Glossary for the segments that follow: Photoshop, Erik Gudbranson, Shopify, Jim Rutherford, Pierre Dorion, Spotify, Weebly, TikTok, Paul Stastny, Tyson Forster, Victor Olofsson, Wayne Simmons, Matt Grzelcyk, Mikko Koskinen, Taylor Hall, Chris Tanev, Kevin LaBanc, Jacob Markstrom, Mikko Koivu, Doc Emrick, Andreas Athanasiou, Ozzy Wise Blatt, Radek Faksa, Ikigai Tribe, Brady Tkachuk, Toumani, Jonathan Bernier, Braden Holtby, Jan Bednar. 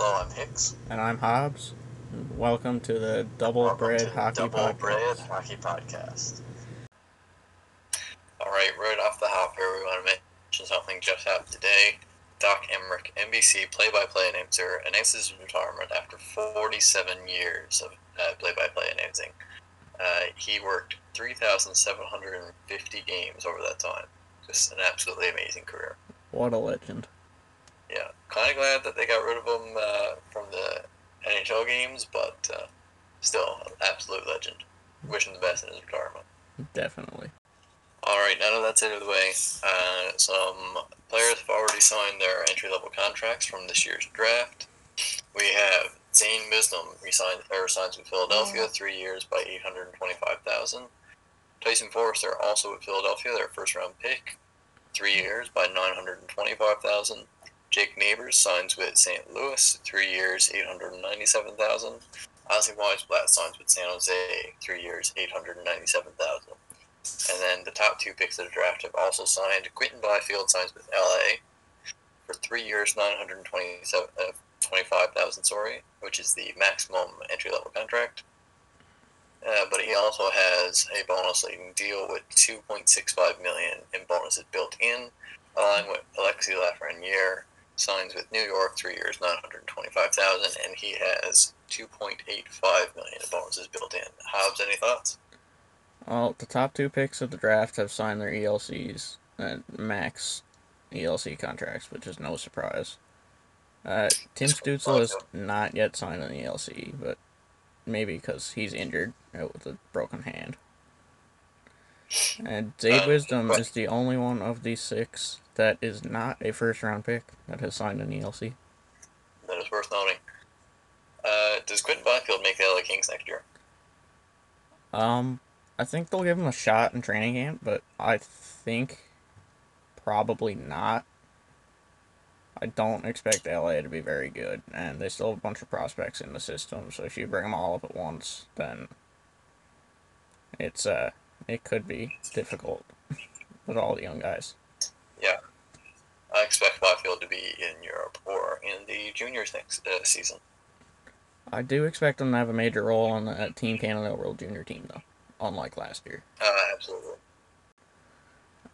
Marleau, I'm Hicks. And I'm Hobbs. Welcome to the Double Bread Hockey Podcast. All right, right off the hop here, we want to mention something just happened today. Doc Emrick, NBC play-by-play announcer, announces his retirement after 47 years of play-by-play announcing. He worked 3,750 games over that time. Just an absolutely amazing career. What a legend. Yeah, kind of glad that they got rid of him from the NHL games, but still an absolute legend. Wishing the best in his retirement. Definitely. All right, now that that's out of the way, some players have already signed their entry-level contracts from this year's draft. We have Zane Mis'ma signs with Philadelphia, 3 years by $825,000. Tyson Forster, also with Philadelphia, their first-round pick, 3 years by $925,000. Jake Neighbors signs with St. Louis, 3 years, $897,000. Ozzy Wise Blatt signs with San Jose, 3 years, $897,000. And then the top two picks of the draft have also signed. Quinton Byfield signs with LA for 3 years, $925,000, which is the maximum entry-level contract. But he also has a bonus-leading deal with $2.65 million in bonuses built in, along with Alexis Lafreniere signs with New York, 3 years, $925,000, and he has $2.85 million in bonuses built in. Hobbs, any thoughts? Well, the top two picks of the draft have signed their ELCs, max ELC contracts, which is no surprise. Tim Stützle has not yet signed an ELC, but maybe because he's injured with a broken hand. And Dave Wisdom is the only one of these six that is not a first-round pick that has signed an ELC. That is worth noting. Does Quinton Byfield make the LA Kings next year? I think they'll give him a shot in training camp, but I think probably not. I don't expect LA to be very good, and they still have a bunch of prospects in the system, so if you bring them all up at once, then it's it could be difficult with all the young guys. Yeah. I expect Byfield to be in Europe or in the juniors next season. I do expect him to have a major role on the Team Canada World Junior team, though. Unlike last year. Absolutely.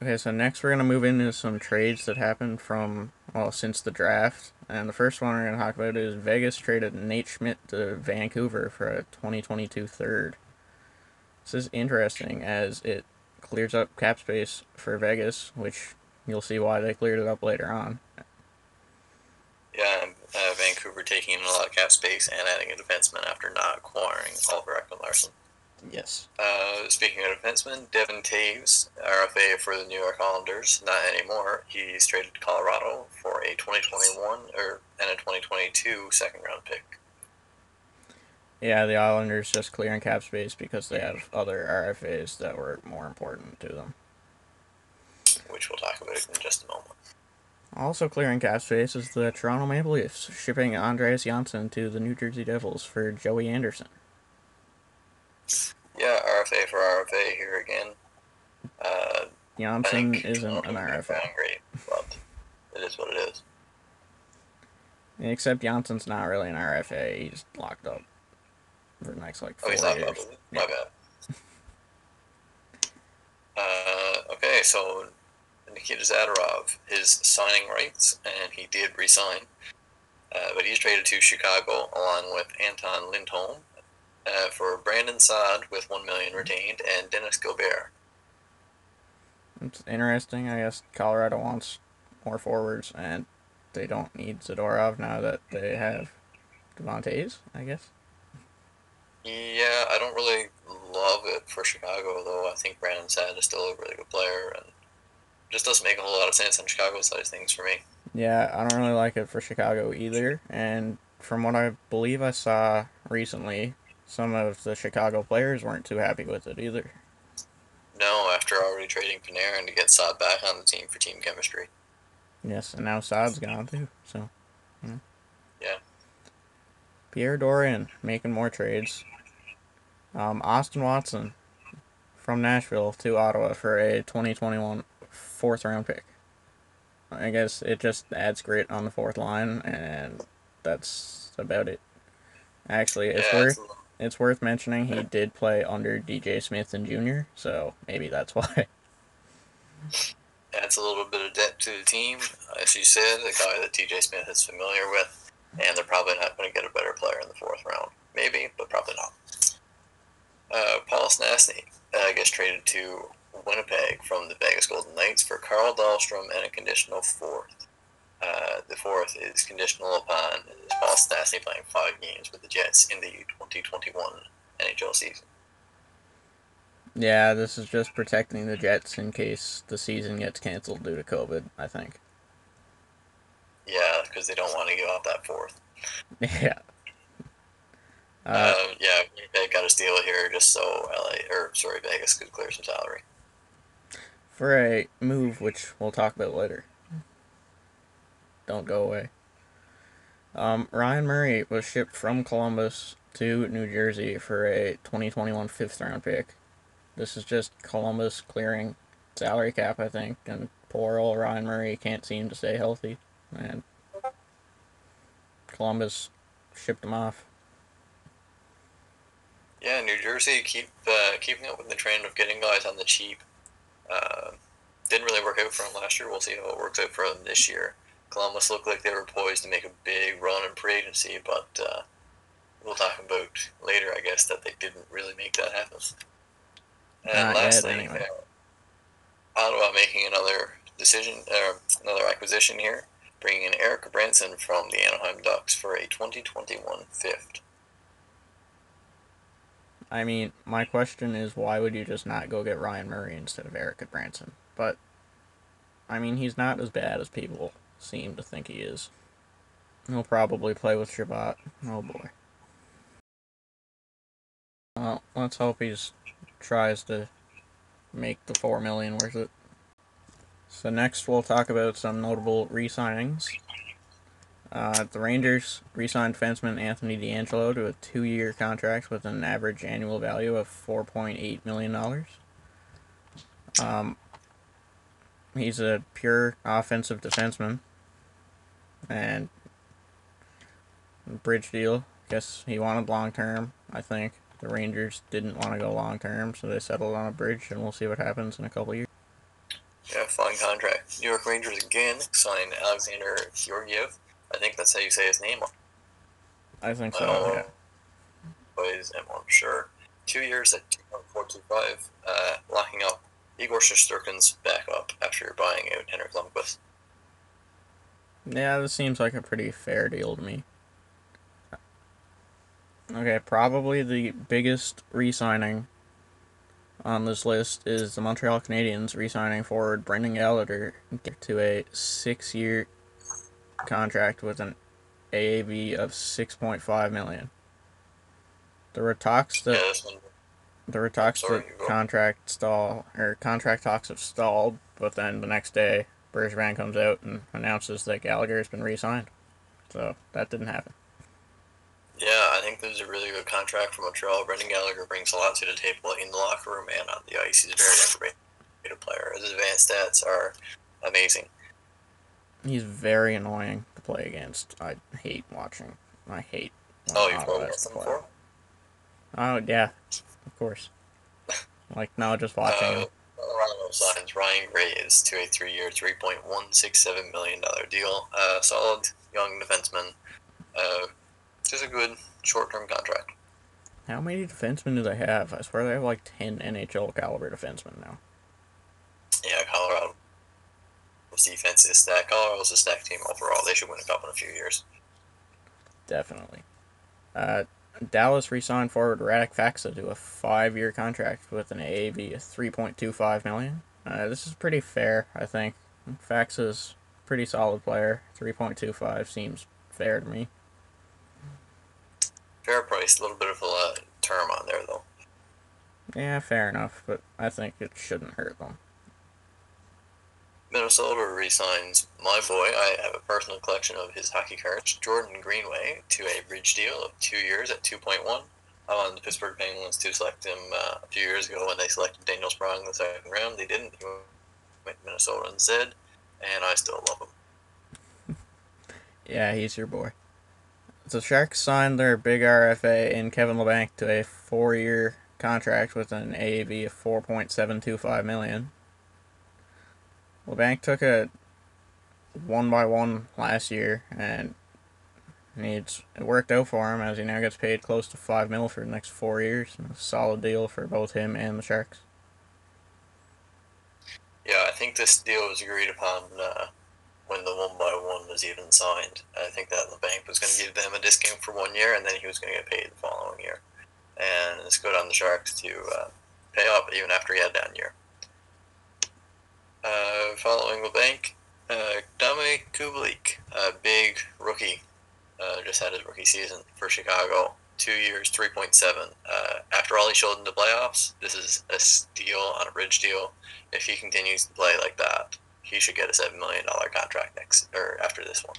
Okay, so next we're going to move into some trades that happened from, well, since the draft. And the first one we're going to talk about is Vegas traded Nate Schmidt to Vancouver for a 2022 third. This is interesting as it clears up cap space for Vegas, which you'll see why they cleared it up later on. Yeah, Vancouver taking in a lot of cap space and adding a defenseman after not acquiring Oliver Ekman-Larsson. Yes. Speaking of defensemen, Devon Toews, RFA for the New York Islanders, not anymore. He's traded to Colorado for a 2021 and a 2022 second-round pick. Yeah, the Islanders just clearing cap space because they have other RFAs that were more important to them. Which we'll talk about in just a moment. Also clearing cap space is the Toronto Maple Leafs, shipping Andreas Johnsson to the New Jersey Devils for Joey Anderson. Yeah, RFA for RFA here again. Johnsson isn't an RFA. Great, but it is what it is. Except Johnson's not really an RFA. He's locked up for the next, like, 4 years. Oh, he's not locked up. My bad. Okay, so Nikita Zadarov, his signing rights, and he did re-sign. But he's traded to Chicago along with Anton Lindholm. For Brandon Saad with $1 million retained and Dennis Gilbert. It's interesting. I guess Colorado wants more forwards, and they don't need Zadorov now that they have Devon Toews, I guess. Yeah, I don't really love it for Chicago, though. I think Brandon Saad is still a really good player, and just doesn't make a whole lot of sense on Chicago's side of things for me. Yeah, I don't really like it for Chicago either, and from what I believe I saw recently, some of the Chicago players weren't too happy with it either. No, after already trading Panarin to get Saad back on the team for team chemistry. Yes, and now Saad's gone too, so. Yeah. Pierre Dorion making more trades. Austin Watson from Nashville to Ottawa for a 2021 fourth round pick. I guess it just adds grit on the fourth line, and that's about it. Actually, it's worth mentioning he did play under DJ Smith and Jr., so maybe that's why. That's a little bit of depth to the team, as you said, a guy that DJ Smith is familiar with, and they're probably not going to get a better player in the fourth round. Maybe, but probably not. Paul Stastny gets traded to Winnipeg from the Vegas Golden Knights for Carl Dahlstrom and a conditional fourth. The fourth is conditional upon Paul Stastny playing 5 games with the Jets in the 2021 NHL season. Yeah, this is just protecting the Jets in case the season gets canceled due to COVID, I think. Yeah, because they don't want to give up that fourth. Yeah. Yeah, they got a steal here just so Vegas could clear some salary. For a move, which we'll talk about later. Don't go away. Ryan Murray was shipped from Columbus to New Jersey for a 2021 5th-round pick. This is just Columbus clearing salary cap, I think, and poor old Ryan Murray can't seem to stay healthy, and Columbus shipped him off. Yeah, New Jersey keeping up with the trend of getting guys on the cheap. Didn't really work out for them last year. We'll see how it works out for them this year. Columbus looked like they were poised to make a big run in free agency, but we'll talk about later, I guess, that they didn't really make that happen. And lastly, anyway. Ottawa making another acquisition here, bringing in Erik Gudbranson from the Anaheim Ducks for a 2021 5th. I mean, my question is, why would you just not go get Ryan Murray instead of Erik Gudbranson? But, I mean, he's not as bad as people seem to think he is. He'll probably play with Shabbat. Oh, boy. Well, let's hope he tries to make the $4 million worth it. So next we'll talk about some notable re-signings. The Rangers re-signed defenseman Anthony DeAngelo to a 2-year contract with an average annual value of $4.8 million. He's a pure offensive defenseman. And bridge deal. Guess he wanted long-term, I think. The Rangers didn't want to go long-term, so they settled on a bridge, and we'll see what happens in a couple of years. Yeah, fun contract. New York Rangers again signed Alexander Georgiev. I think that's how you say his name. I think so, yeah. Plays him, I'm sure. 2 years at 2.425, locking up Igor Shesterkin's backup after buying out Henrik Lundqvist. Yeah, this seems like a pretty fair deal to me. Okay, probably the biggest re-signing on this list is the Montreal Canadiens re-signing forward Brendan Gallagher to a 6-year contract with an AAV of $6.5 million. Contract talks have stalled, but then the next day Bergevin comes out and announces that Gallagher has been re-signed. So that didn't happen. Yeah, I think this is a really good contract for Montreal. Brendan Gallagher brings a lot to the table in the locker room and on the ice. He's a very underrated player. His advanced stats are amazing. He's very annoying to play against. I hate watching. I hate. Oh, you've probably watched him before? Oh, yeah. Of course. Like, no, just watching him. Along those lines, Ryan Gray is to a 3-year, $3.167 million deal. Solid young defenseman. Just a good short-term contract. How many defensemen do they have? I swear they have like 10 NHL-caliber defensemen now. Yeah, Colorado's defense is stacked. Colorado's a stacked team overall. They should win a cup in a few years. Definitely. Dallas re-signed forward Radek Faksa to a 5-year contract with an AAV of $3.25 million. This is pretty fair, I think. Faxa's a pretty solid player. 3.25 seems fair to me. Fair price, a little bit of a term on there, though. Yeah, fair enough, but I think it shouldn't hurt them. Minnesota re-signs my boy. I have a personal collection of his hockey cards, Jordan Greenway, to a bridge deal of 2 years at 2.1. The Pittsburgh Penguins to select him a few years ago when they selected Daniel Sprong in the 2nd round. They didn't. He went to Minnesota instead, and I still love him. Yeah, he's your boy. The Sharks signed their big RFA in Kevin LaBanc to a 4-year contract with an AAV of $4.725 million. LaBanc took a 1-by-1 last year, and it worked out for him as he now gets paid close to $5 million for the next 4 years. A solid deal for both him and the Sharks. Yeah, I think this deal was agreed upon when the 1-by-1 was even signed. I think that LaBanc was going to give them a discount for 1 year, and then he was going to get paid the following year. And it's good on the Sharks to pay up even after he had that year. Following LaBanc, Dame Kubalik, a big rookie, just had his rookie season for Chicago. 2 years, 3.7. After all he showed in the playoffs, this is a steal on a bridge deal. If he continues to play like that, he should get a $7 million contract next or after this one.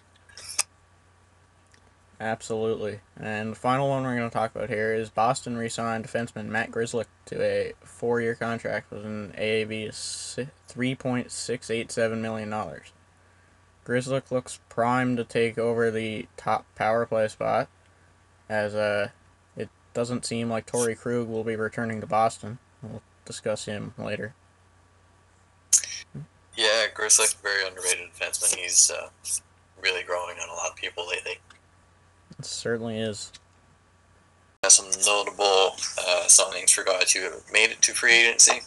Absolutely. And the final one we're going to talk about here is Boston re-signed defenseman Matt Grzelcyk to a 4-year contract with an AAV of $3.687 million. Grzelcyk looks primed to take over the top power play spot, as it doesn't seem like Tory Krug will be returning to Boston. We'll discuss him later. Yeah, Grzelcyk, very underrated defenseman. He's really growing on a lot of people lately. It certainly is. Some notable signings for guys who have made it to free agency.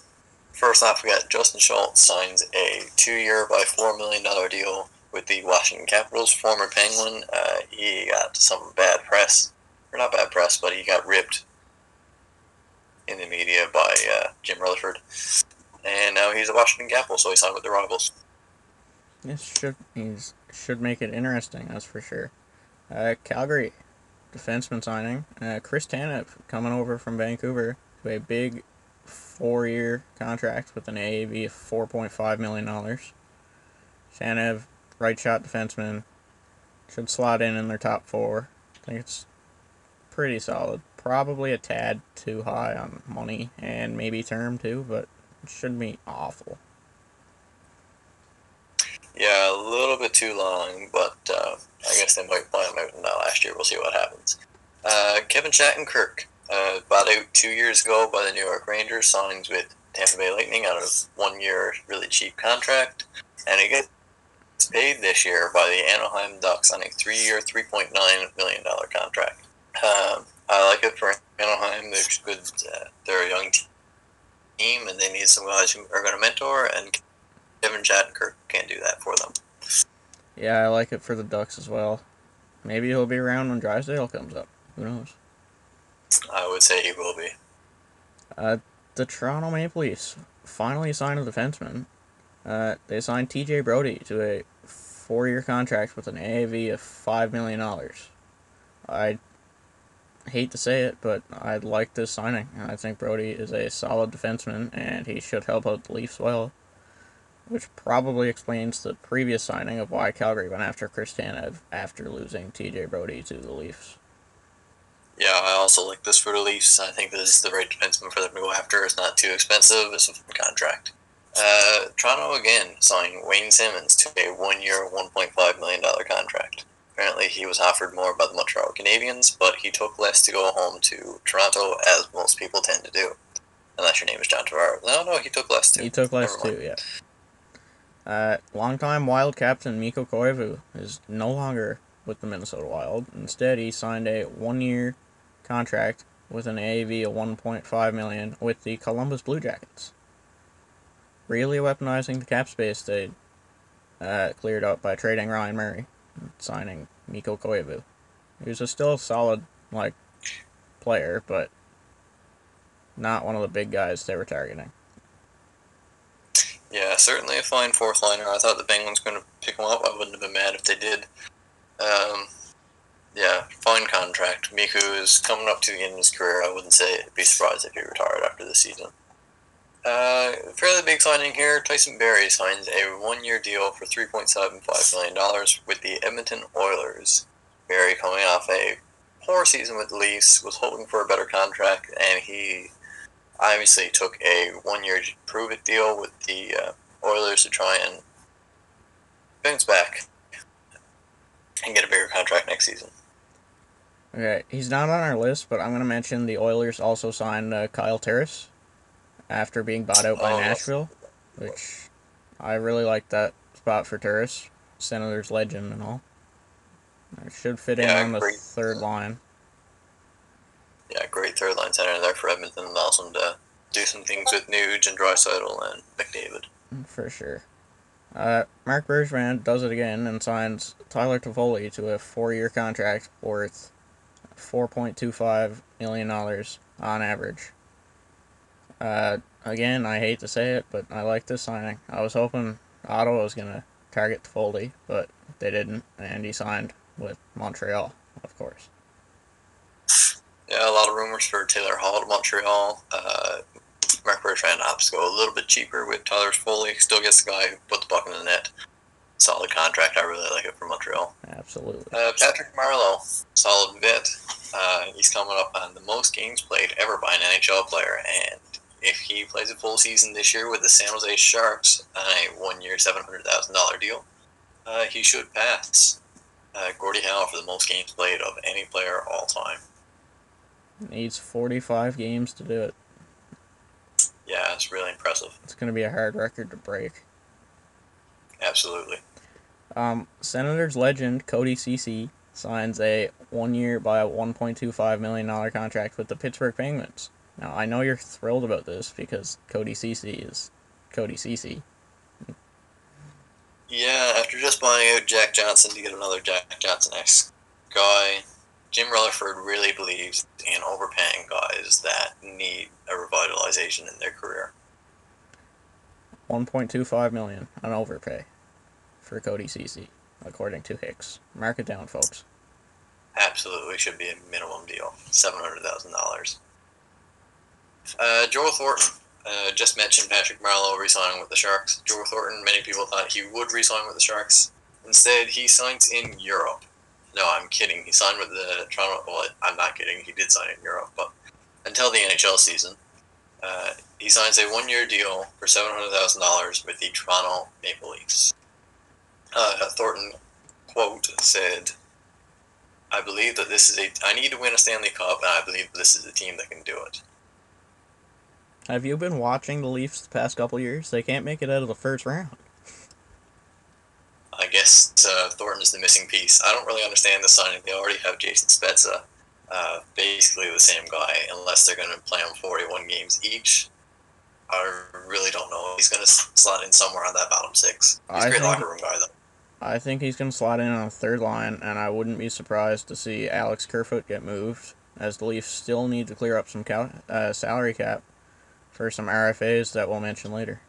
First off, we got Justin Schultz signs a 2-year by $4 million deal with the Washington Capitals, former Penguin. He got some bad press, or not bad press, but he got ripped in the media by Jim Rutherford. And now he's a Washington Capital, so he signed with the Rivals. This should make it interesting, that's for sure. Calgary, defenseman signing. Chris Tanev coming over from Vancouver to a big 4-year contract with an AAV of $4.5 million. Tanev, right shot defenseman, should slot in their top four. I think it's pretty solid. Probably a tad too high on money and maybe term too, but it shouldn't be awful. Yeah, a little bit too long, but I guess they might plan out in that last year. We'll see what happens. Kevin Shattenkirk, bought out 2 years ago by the New York Rangers, signs with Tampa Bay Lightning out of 1 year really cheap contract. And he gets paid this year by the Anaheim Ducks on a 3-year, $3.9 million contract. I like it for Anaheim. They're good. They're a young team, and they need some guys who are going to mentor, and Kevin Shattenkirk can't do that for them. Yeah, I like it for the Ducks as well. Maybe he'll be around when Drysdale comes up. Who knows? I would say he will be. The Toronto Maple Leafs finally signed a defenseman. They signed TJ Brody to a 4-year contract with an AAV of $5 million. I hate to say it, but I like this signing. I think Brody is a solid defenseman, and he should help out the Leafs well, which probably explains the previous signing of why Calgary went after Chris Tanev after losing TJ Brody to the Leafs. Yeah, I also like this for the Leafs. I think this is the right defenseman for them to go after. It's not too expensive. It's a contract. Toronto again signed Wayne Simmons to a 1-year, $1.5 million contract. Apparently he was offered more by the Montreal Canadiens, but he took less to go home to Toronto, as most people tend to do. Unless your name is John Tavares. No, he took less too. He took less too, yeah. Longtime Wild captain Mikko Koivu is no longer with the Minnesota Wild. Instead, he signed a 1-year contract with an AAV of $1.5 million with the Columbus Blue Jackets. Really weaponizing the cap space they cleared up by trading Ryan Murray and signing Mikko Koivu. He was still a solid player, but not one of the big guys they were targeting. Yeah, certainly a fine fourth liner. I thought the Penguins were going to pick him up. I wouldn't have been mad if they did. Yeah, fine contract. Mikko is coming up to the end of his career. I wouldn't say I'd be surprised if he retired after this season. Fairly big signing here. Tyson Berry signs a 1-year deal for $3.75 million with the Edmonton Oilers. Berry, coming off a poor season with the Leafs, was hoping for a better contract, and he obviously took a 1-year prove-it deal with the Oilers to try and bounce back and get a bigger contract next season. Okay, he's not on our list, but I'm going to mention the Oilers also signed Kyle Turris after being bought out by Nashville, which I really like that spot for Turris. Senators legend and all. It should fit in on the third line. Yeah, great third line center there for Edmonton. Allows them to do some things with Nuge and Drysdale and McDavid. For sure. Mark Bergevin does it again and signs Tyler Toffoli to a 4-year contract worth $4.25 million on average. Again, I hate to say it, but I like this signing. I was hoping Ottawa was going to target Toffoli, but they didn't, and he signed with Montreal, of course. Yeah, a lot of rumors for Taylor Hall to Montreal. Mark Bergevin opts to go a little bit cheaper with Tyler Toffoli. Still gets the guy who put the puck in the net. Solid contract. I really like it for Montreal. Absolutely. Patrick Marleau, solid vet. He's coming up on the most games played ever by an NHL player, and if he plays a full season this year with the San Jose Sharks on a 1-year, $700,000 deal, he should pass Gordie Howe for the most games played of any player all time. Needs 45 games to do it. Yeah, it's really impressive. It's going to be a hard record to break. Absolutely. Senators legend Cody Ceci signs a 1-year by a $1.25 million contract with the Pittsburgh Penguins. Now, I know you're thrilled about this because Cody Ceci is Cody Ceci. Yeah, after just buying out Jack Johnson to get another Jack Johnson-esque guy, Jim Rutherford really believes in overpaying guys that need a revitalization in their career. $1.25 million on overpay for Cody Ceci, according to Hicks. Mark it down, folks. Absolutely should be a minimum deal, $700,000. Joel Thornton. Just mentioned Patrick Marleau re-signing with the Sharks. Joel Thornton, many people thought he would re-sign with the Sharks. Instead, he signs in Europe. No, I'm kidding. He signed with the Toronto... Well, I'm not kidding. He did sign in Europe, but until the NHL season, he signs a 1-year deal for $700,000 with the Toronto Maple Leafs. Thornton, quote, said, "I believe that this is a... I need to win a Stanley Cup, and I believe this is a team that can do it." Have you been watching the Leafs the past couple years? They can't make it out of the first round. I guess Thornton is the missing piece. I don't really understand the signing. They already have Jason Spezza, basically the same guy, unless they're going to play him 41 games each. I really don't know. He's going to slot in somewhere on that bottom six. He's a great locker room guy, though. I think he's going to slot in on the third line, and I wouldn't be surprised to see Alex Kerfoot get moved, as the Leafs still need to clear up some salary cap for some RFAs that we'll mention later.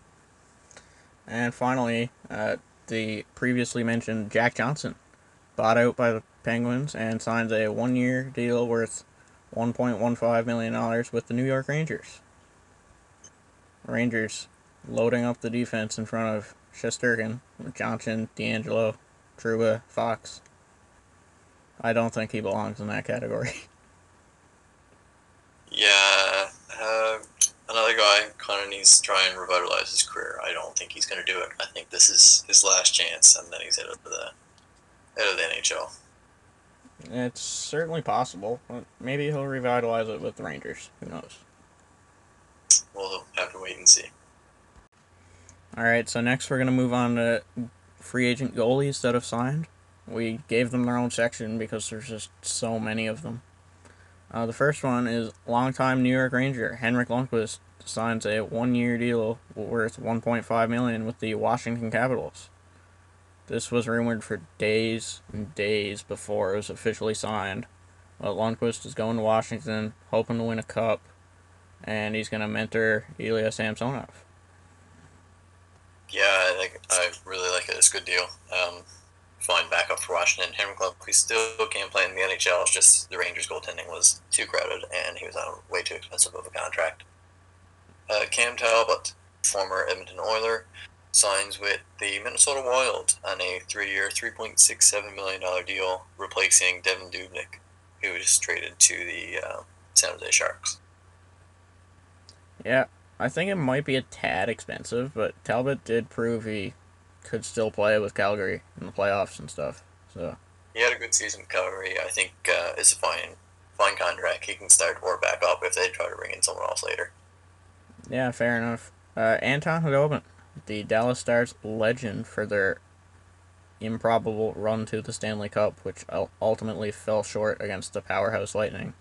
And finally, the previously mentioned Jack Johnson, bought out by the Penguins and signs a 1-year deal worth $1.15 million with the New York Rangers. Rangers loading up the defense in front of Shesterkin, Johnson, D'Angelo, Trouba, Fox. I don't think he belongs in that category. Yeah, another guy kind of needs to try and revitalize his career. I don't think he's going to do it. I think this is his last chance, and then he's out of the NHL. It's certainly possible. Maybe he'll revitalize it with the Rangers. Who knows? We'll have to wait and see. All right, so next we're going to move on to free agent goalies that have signed. We gave them their own section because there's just so many of them. The first one is longtime New York Ranger Henrik Lundqvist signs a 1-year deal worth $1.5 million with the Washington Capitals. This was rumored for days and days before it was officially signed. But Lundqvist is going to Washington, hoping to win a cup, and he's going to mentor Ilya Samsonov. Yeah, I really like it. It's a good deal. Fine backup for Washington. Henrik Lundqvist still can't play in the NHL. It's just the Rangers' goaltending was too crowded, and he was on way too expensive of a contract. Cam Talbot, former Edmonton Oiler, signs with the Minnesota Wild on a 3-year, $3.67 million deal, replacing Devon Dubnyk, who was traded to the San Jose Sharks. Yeah, I think it might be a tad expensive, but Talbot did prove he could still play with Calgary in the playoffs and stuff. So He had a good season with Calgary. I think it's a fine contract. He can start or back up if they try to bring in someone else later. Yeah, fair enough. Anton Khudobin, the Dallas Stars legend for their improbable run to the Stanley Cup, which ultimately fell short against the powerhouse Lightning,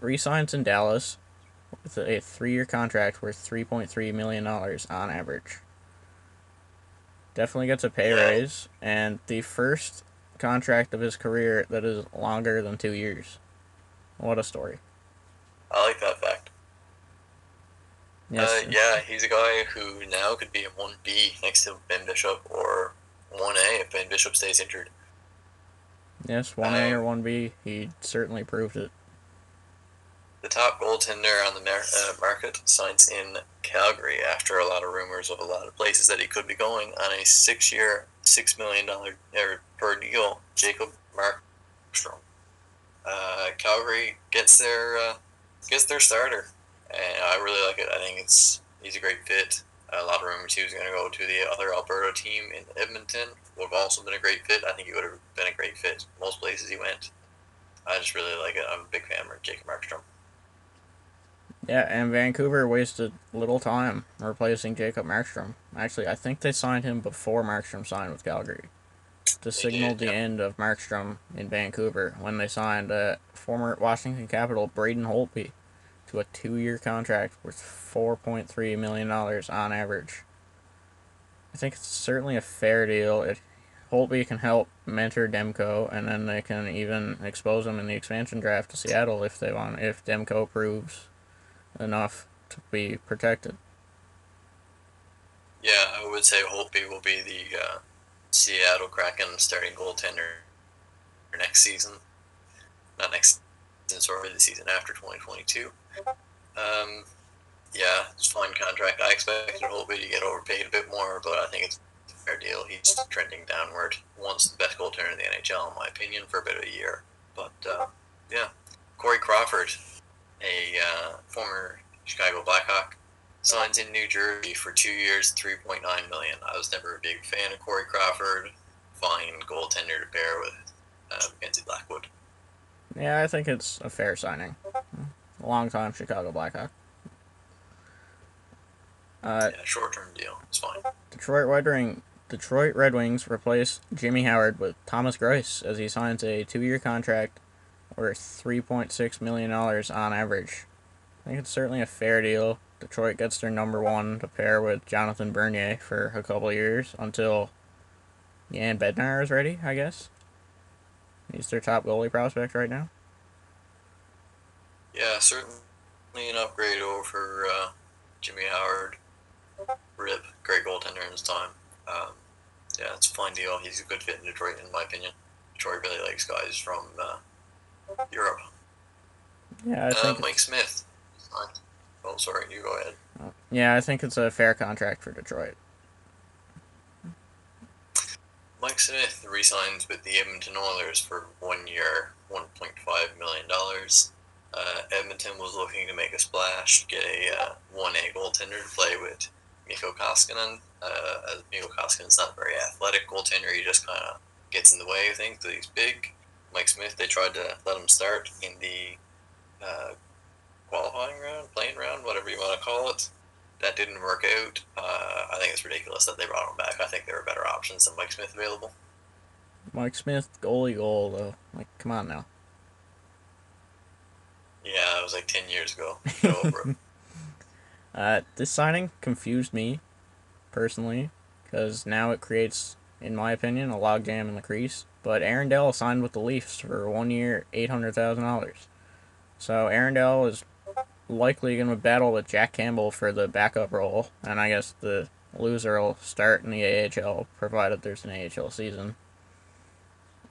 re-signs in Dallas with a 3-year contract worth $3.3 million on average. Definitely gets a pay raise, and the first contract of his career that is longer than 2 years. What a story. I like that fact. Yes. Yeah, he's a guy who now could be a 1B next to Ben Bishop, or 1A if Ben Bishop stays injured. Yes, 1A or 1B, he certainly proved it. The top goaltender on the market signs in Calgary after a lot of rumors of a lot of places that he could be going on a 6-year, $6 million per deal, Jacob Markstrom. Calgary gets their starter, and I really like it. I think he's a great fit. A lot of rumors he was going to go to the other Alberta team in Edmonton would have also been a great fit. I think he would have been a great fit most places he went. I just really like it. I'm a big fan of Jacob Markstrom. Yeah, and Vancouver wasted little time replacing Jacob Markstrom. Actually, I think they signed him before Markstrom signed with Calgary, to signal the end of Markstrom in Vancouver when they signed former Washington Capitol Braden Holtby to a 2-year contract worth $4.3 million on average. I think it's certainly a fair deal. Holtby can help mentor Demko, and then they can even expose him in the expansion draft to Seattle if they want, if Demko proves enough to be protected. Yeah, I would say Holtby will be the Seattle Kraken starting goaltender next season. Not next season, sorry, the season after 2022. Yeah, it's a fine contract. I expected Holtby to get overpaid a bit more, but I think it's a fair deal. He's trending downward. Once the best goaltender in the NHL, in my opinion, for about a year. But, yeah, Corey Crawford, a former Chicago Blackhawk, signs in New Jersey for 2 years, $3.9 million. I was never a big fan of Corey Crawford. Fine goaltender to pair with Mackenzie Blackwood. Yeah, I think it's a fair signing. Long-time Chicago Blackhawk. Yeah, short-term deal. It's fine. Detroit Red Wings replace Jimmy Howard with Thomas Greiss as he signs a 2-year contract worth $3.6 million on average. I think it's certainly a fair deal. Detroit gets their number one to pair with Jonathan Bernier for a couple of years until Jan Bednar is ready, I guess. He's their top goalie prospect right now. Yeah, certainly an upgrade over Jimmy Howard. Rip, great goaltender in his time. Yeah, it's a fine deal. He's a good fit in Detroit, in my opinion. Detroit really likes guys from Europe. Yeah, I think Mike Smith. Oh, sorry, you go ahead. Yeah, I think it's a fair contract for Detroit. Mike Smith re-signs with the Edmonton Oilers for 1 year, $1.5 million. Edmonton was looking to make a splash, get a 1A goaltender to play with Mikko Koskinen. As Mikko Koskinen's not a very athletic goaltender, he just kind of gets in the way of things, because he's big. Mike Smith, they tried to let him start in the qualifying round, playing round, whatever you want to call it. That didn't work out. I think it's ridiculous that they brought him back. I think there were better options than Mike Smith available. Mike Smith, goalie goal, though. Like, come on now. Yeah, it was like 10 years ago. Go over it. This signing confused me, personally, because now it creates, in my opinion, a logjam in the crease. But Arundel signed with the Leafs for 1 year, $800,000. So Arundel is likely going to battle with Jack Campbell for the backup role, and I guess the loser will start in the AHL, provided there's an AHL season,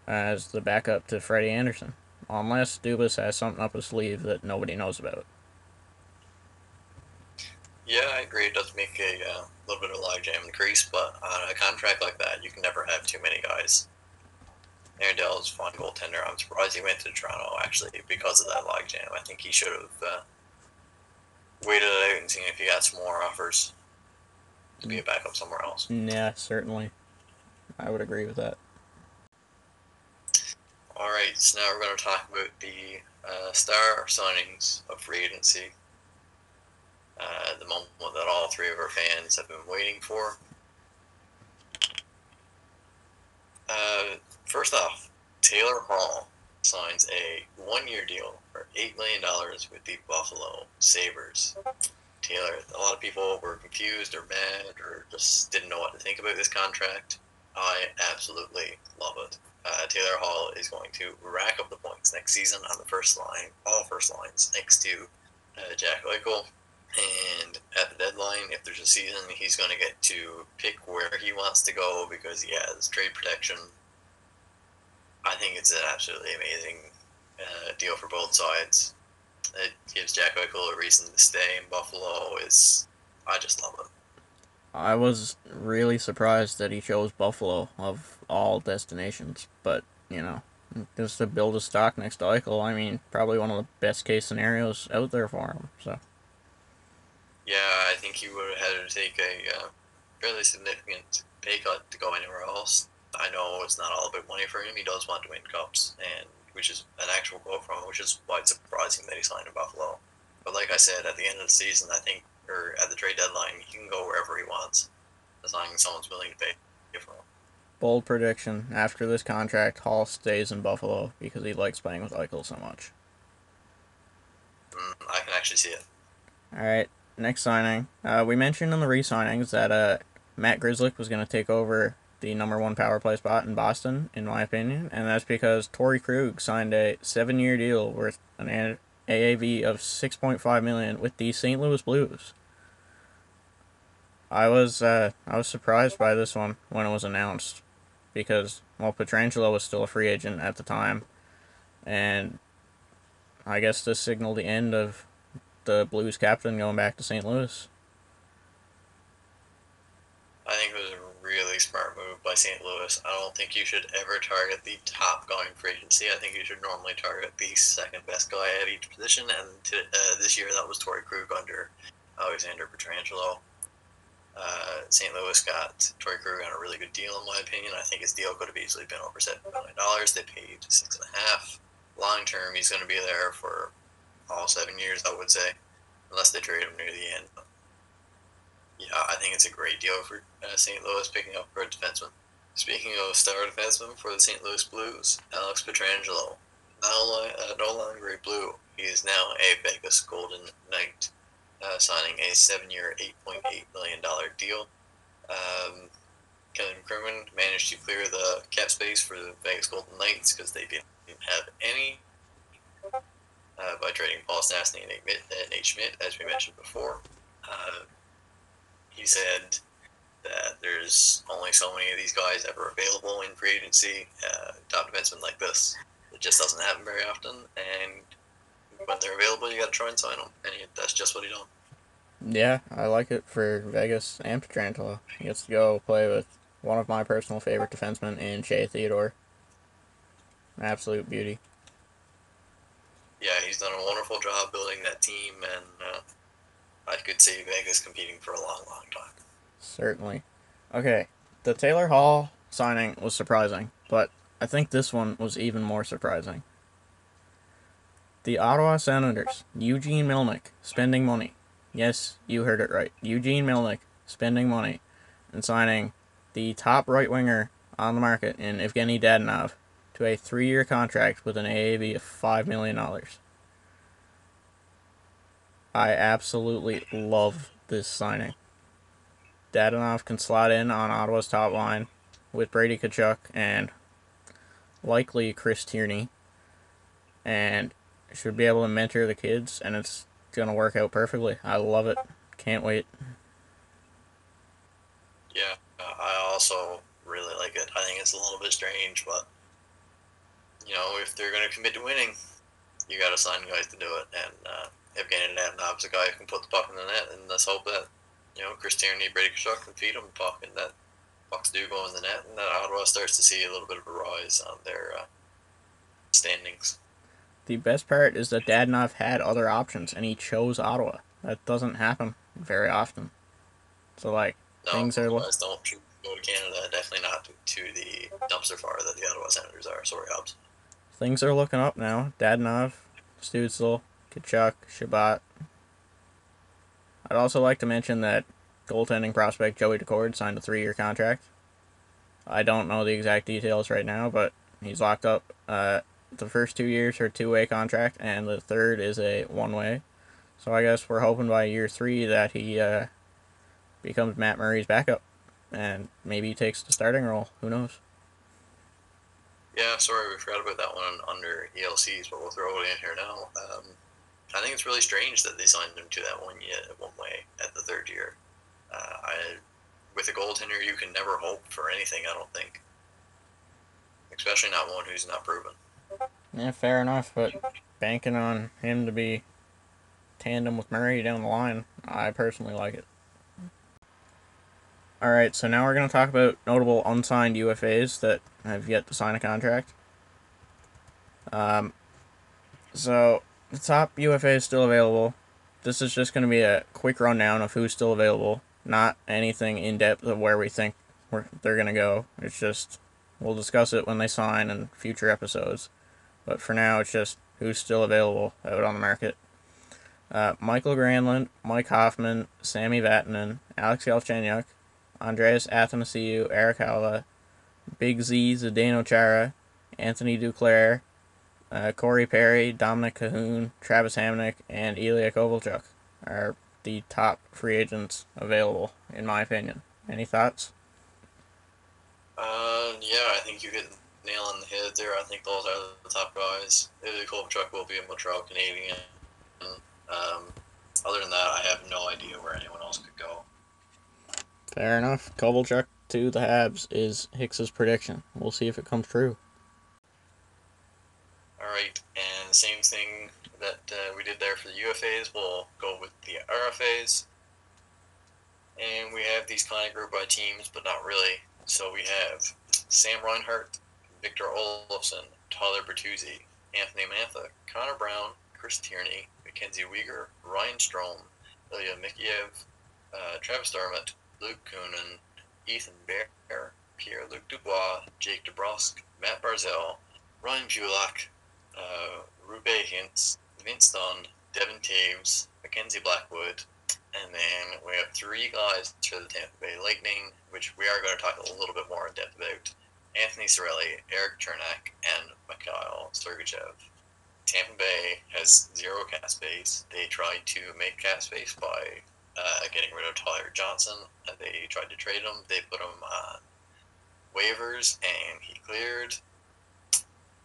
as the backup to Freddie Anderson, unless Dubas has something up his sleeve that nobody knows about. Yeah, I agree. It does make a little bit of logjam increase, but on a contract like that, you can never have too many guys. Arundel is a fine goaltender. I'm surprised he went to Toronto, actually, because of that logjam. I think he should have waited it out and seen if he got some more offers to be a backup somewhere else. Yeah, certainly. I would agree with that. Alright, so now we're going to talk about the star signings of free agency. The moment that all three of our fans have been waiting for. First off, Taylor Hall signs a one-year deal for $8 million with the Buffalo Sabres. Taylor, a lot of people were confused or mad or just didn't know what to think about this contract. I absolutely love it. Taylor Hall is going to rack up the points next season on the first line, all first lines, next to Jack Eichel. And at the deadline, if there's a season, he's going to get to pick where he wants to go because he has trade protection. I think it's an absolutely amazing deal for both sides. It gives Jack Eichel a reason to stay in Buffalo. I just love it. I was really surprised that he chose Buffalo of all destinations, but, you know, just to build a stock next to Eichel, I mean, probably one of the best-case scenarios out there for him, so... Yeah, I think he would have had to take a fairly significant pay cut to go anywhere else. I know it's not all about money for him. He does want to win cups, and which is an actual quote from him, which is why it's surprising that he signed in Buffalo. But like I said, at the end of the season, I think, or at the trade deadline, he can go wherever he wants, as long as someone's willing to pay for him. Bold prediction. After this contract, Hall stays in Buffalo because he likes playing with Eichel so much. I can actually see it. All right. Next signing. We mentioned in the re-signings that Matt Grzelcyk was going to take over the number one power play spot in Boston, in my opinion, and that's because Tory Krug signed a 7-year deal worth an AAV of $6.5 million with the St. Louis Blues. I was surprised by this one when it was announced because, well, Pietrangelo was still a free agent at the time, and I guess this signaled the end of the Blues captain going back to St. Louis. I think it was a really smart move by St. Louis. I don't think you should ever target the top guy in free agency. I think you should normally target the second best guy at each position, and this year that was Torrey Krug under Alexander Pietrangelo. St. Louis got Torrey Krug on a really good deal, in my opinion. I think his deal could have easily been over $7 million. They paid $6.5 million. Long term, he's going to be there for all 7 years, I would say, unless they trade him near the end. But yeah, I think it's a great deal for St. Louis picking up for a defenseman. Speaking of star defenseman for the St. Louis Blues, Alex Pietrangelo, no longer a Blue, he is now a Vegas Golden Knight, signing a 7-year, $8.8 million deal. Kevin Crimmin managed to clear the cap space for the Vegas Golden Knights because they didn't have any. By trading Paul Stastny and Nate Schmidt, as we mentioned before. He said that there's only so many of these guys ever available in free agency. Top defensemen like this, it just doesn't happen very often, and when they're available, you got to try and sign them, and that's just what he done. Yeah, I like it for Vegas and Pietrangelo. He gets to go play with one of my personal favorite defensemen in Shea Theodore. Absolute beauty. Yeah, he's done a wonderful job building that team, and I could see Vegas competing for a long, long time. Certainly. Okay, the Taylor Hall signing was surprising, but I think this one was even more surprising. The Ottawa Senators, Eugene Melnyk, spending money. Yes, you heard it right. Eugene Melnyk, spending money, and signing the top right winger on the market in Evgeny Dadonov to a 3-year contract with an AAV of $5 million. I absolutely love this signing. Dadonov can slot in on Ottawa's top line with Brady Tkachuk and likely Chris Tierney, and should be able to mentor the kids, and it's going to work out perfectly. I love it. Can't wait. Yeah, I also really like it. I think it's a little bit strange, but you know, if they're going to commit to winning, you got to sign guys to do it. And Evgeny Dadonov's a guy who can put the puck in the net, and let's hope that, you know, Chris Tierney, Brady Tkachuk can feed him the puck, and that pucks do go in the net, and that Ottawa starts to see a little bit of a rise on their standings. The best part is that Dadonov had other options, and he chose Ottawa. That doesn't happen very often. So, like, no, things are... Don't go to Canada, definitely not to the dumpster fire that the Ottawa Senators are. Sorry, Hobbs. things are looking up now. Dadnov, Stützle, Tkachuk, Shabbat. I'd also like to mention that goaltending prospect Joey Decord signed a 3-year contract. I don't know the exact details right now, but he's locked up the first 2 years for a 2-way contract, and the third is a 1-way. So I guess we're hoping by year 3 that he becomes Matt Murray's backup and maybe takes the starting role. Who knows? Yeah, sorry, we forgot about that one under ELCs, but we'll throw it in here now. I think it's really strange that they signed him to that 1-way at the 3rd year. With a goaltender, you can never hope for anything, I don't think. Especially not one who's not proven. Yeah, fair enough, but banking on him to be tandem with Murray down the line, I personally like it. Alright, so now we're going to talk about notable unsigned UFAs that have yet to sign a contract. So, the top UFA is still available. This is just going to be a quick rundown of who's still available. Not anything in-depth of where we think they're going to go. It's just, we'll discuss it when they sign in future episodes. But for now, it's just who's still available out on the market. Michael Granlund, Mike Hoffman, Sami Vatanen, Alex Galchenyuk, Andreas Athanasiou, Erik Haula, Big Z, Zdeno Chara, Anthony Duclair, Corey Perry, Dominic Cahoon, Travis Hamonic, and Ilya Kovalchuk are the top free agents available, in my opinion. Any thoughts? Yeah, I think you could nail on the head there. I think those are the top guys. Ilya Kovalchuk will be a Montreal Canadian. Other than that, I have no idea where anyone else could go. Fair enough. Kovalchuk to the Habs is Hicks's prediction. We'll see if it comes true. Alright, and same thing that we did there for the UFAs, we'll go with the RFAs. And we have these kind of grouped by teams, but not really. So we have Sam Reinhart, Victor Olofsson, Tyler Bertuzzi, Anthony Mantha, Connor Brown, Chris Tierney, Mackenzie Weegar, Ryan Strome, Ilya Mikheyev, Travis Dermott, Luke Kunin, Ethan Bear, Pierre-Luc Dubois, Jake DeBrusk, Matt Barzal, Ryan Bulak, Rube Hintz, Vince Dunn, Devon Toews, Mackenzie Blackwood, and then we have 3 guys for the Tampa Bay Lightning, which we are going to talk a little bit more in depth about. Anthony Cirelli, Eric Chernak, and Mikhail Sergachev. Tampa Bay has 0 cap space. They tried to make cap space by getting rid of Tyler Johnson. They tried to trade him. They put him on waivers, and he cleared.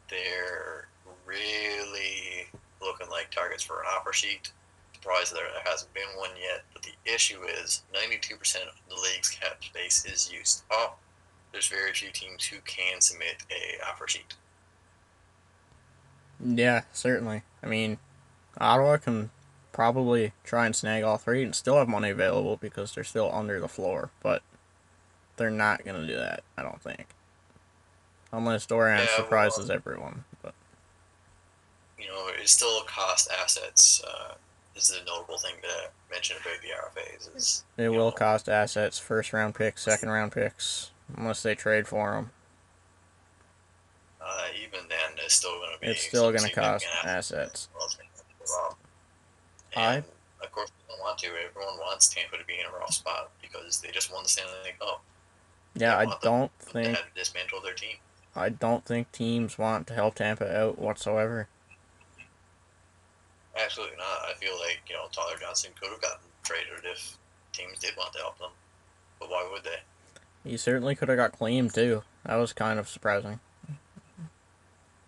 They're really looking like targets for an offer sheet. Surprised there hasn't been one yet, but the issue is 92% of the league's cap space is used up. There's very few teams who can submit a offer sheet. Yeah, certainly. I mean, Ottawa can probably try and snag all 3 and still have money available because they're still under the floor, but they're not going to do that, I don't think. Unless Dorian surprises everyone. But you know, it still costs assets. This is a notable thing to mention about the RFAs. Is, it will cost assets, first-round picks, second-round picks, unless they trade for them. Even then, it's still going to be... It's still going to cost assets. And, of course, we don't want to. Everyone wants Tampa to be in a rough spot because they just won the Stanley Cup. Yeah, I don't think... They dismantled their team. I don't think teams want to help Tampa out whatsoever. Absolutely not. I feel like, you know, Tyler Johnson could have gotten traded if teams did want to help them. But why would they? He certainly could have got claimed, too. That was kind of surprising.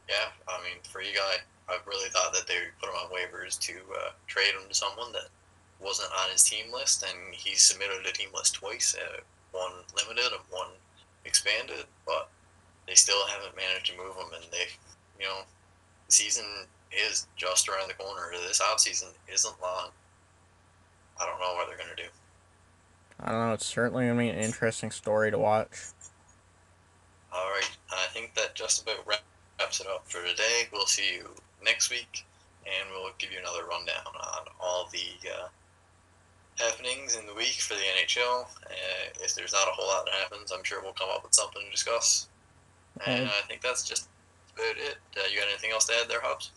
Yeah, I mean, free guy. I really thought that they would put him on waivers to trade him to someone that wasn't on his team list, and he submitted a team list twice, one limited and one expanded, but they still haven't managed to move him, and they, you know, the season is just around the corner. This offseason isn't long. I don't know what they're going to do. I don't know. It's certainly going to be an interesting story to watch. All right. I think that just about wraps it up for today. We'll see you next week, and we'll give you another rundown on all the happenings in the week for the NHL. If there's not a whole lot that happens, I'm sure we'll come up with something to discuss. And I think that's just about it. You got anything else to add there, Hobbs?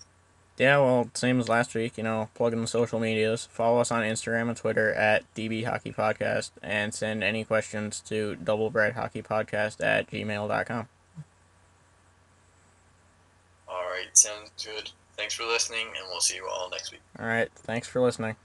Yeah, well, same as last week, you know, plug in the social medias. Follow us on Instagram and Twitter at dbhockeypodcast, and send any questions to doublebrighthockeypodcast@gmail.com. All right, sounds good. Thanks for listening, and we'll see you all next week. All right, thanks for listening.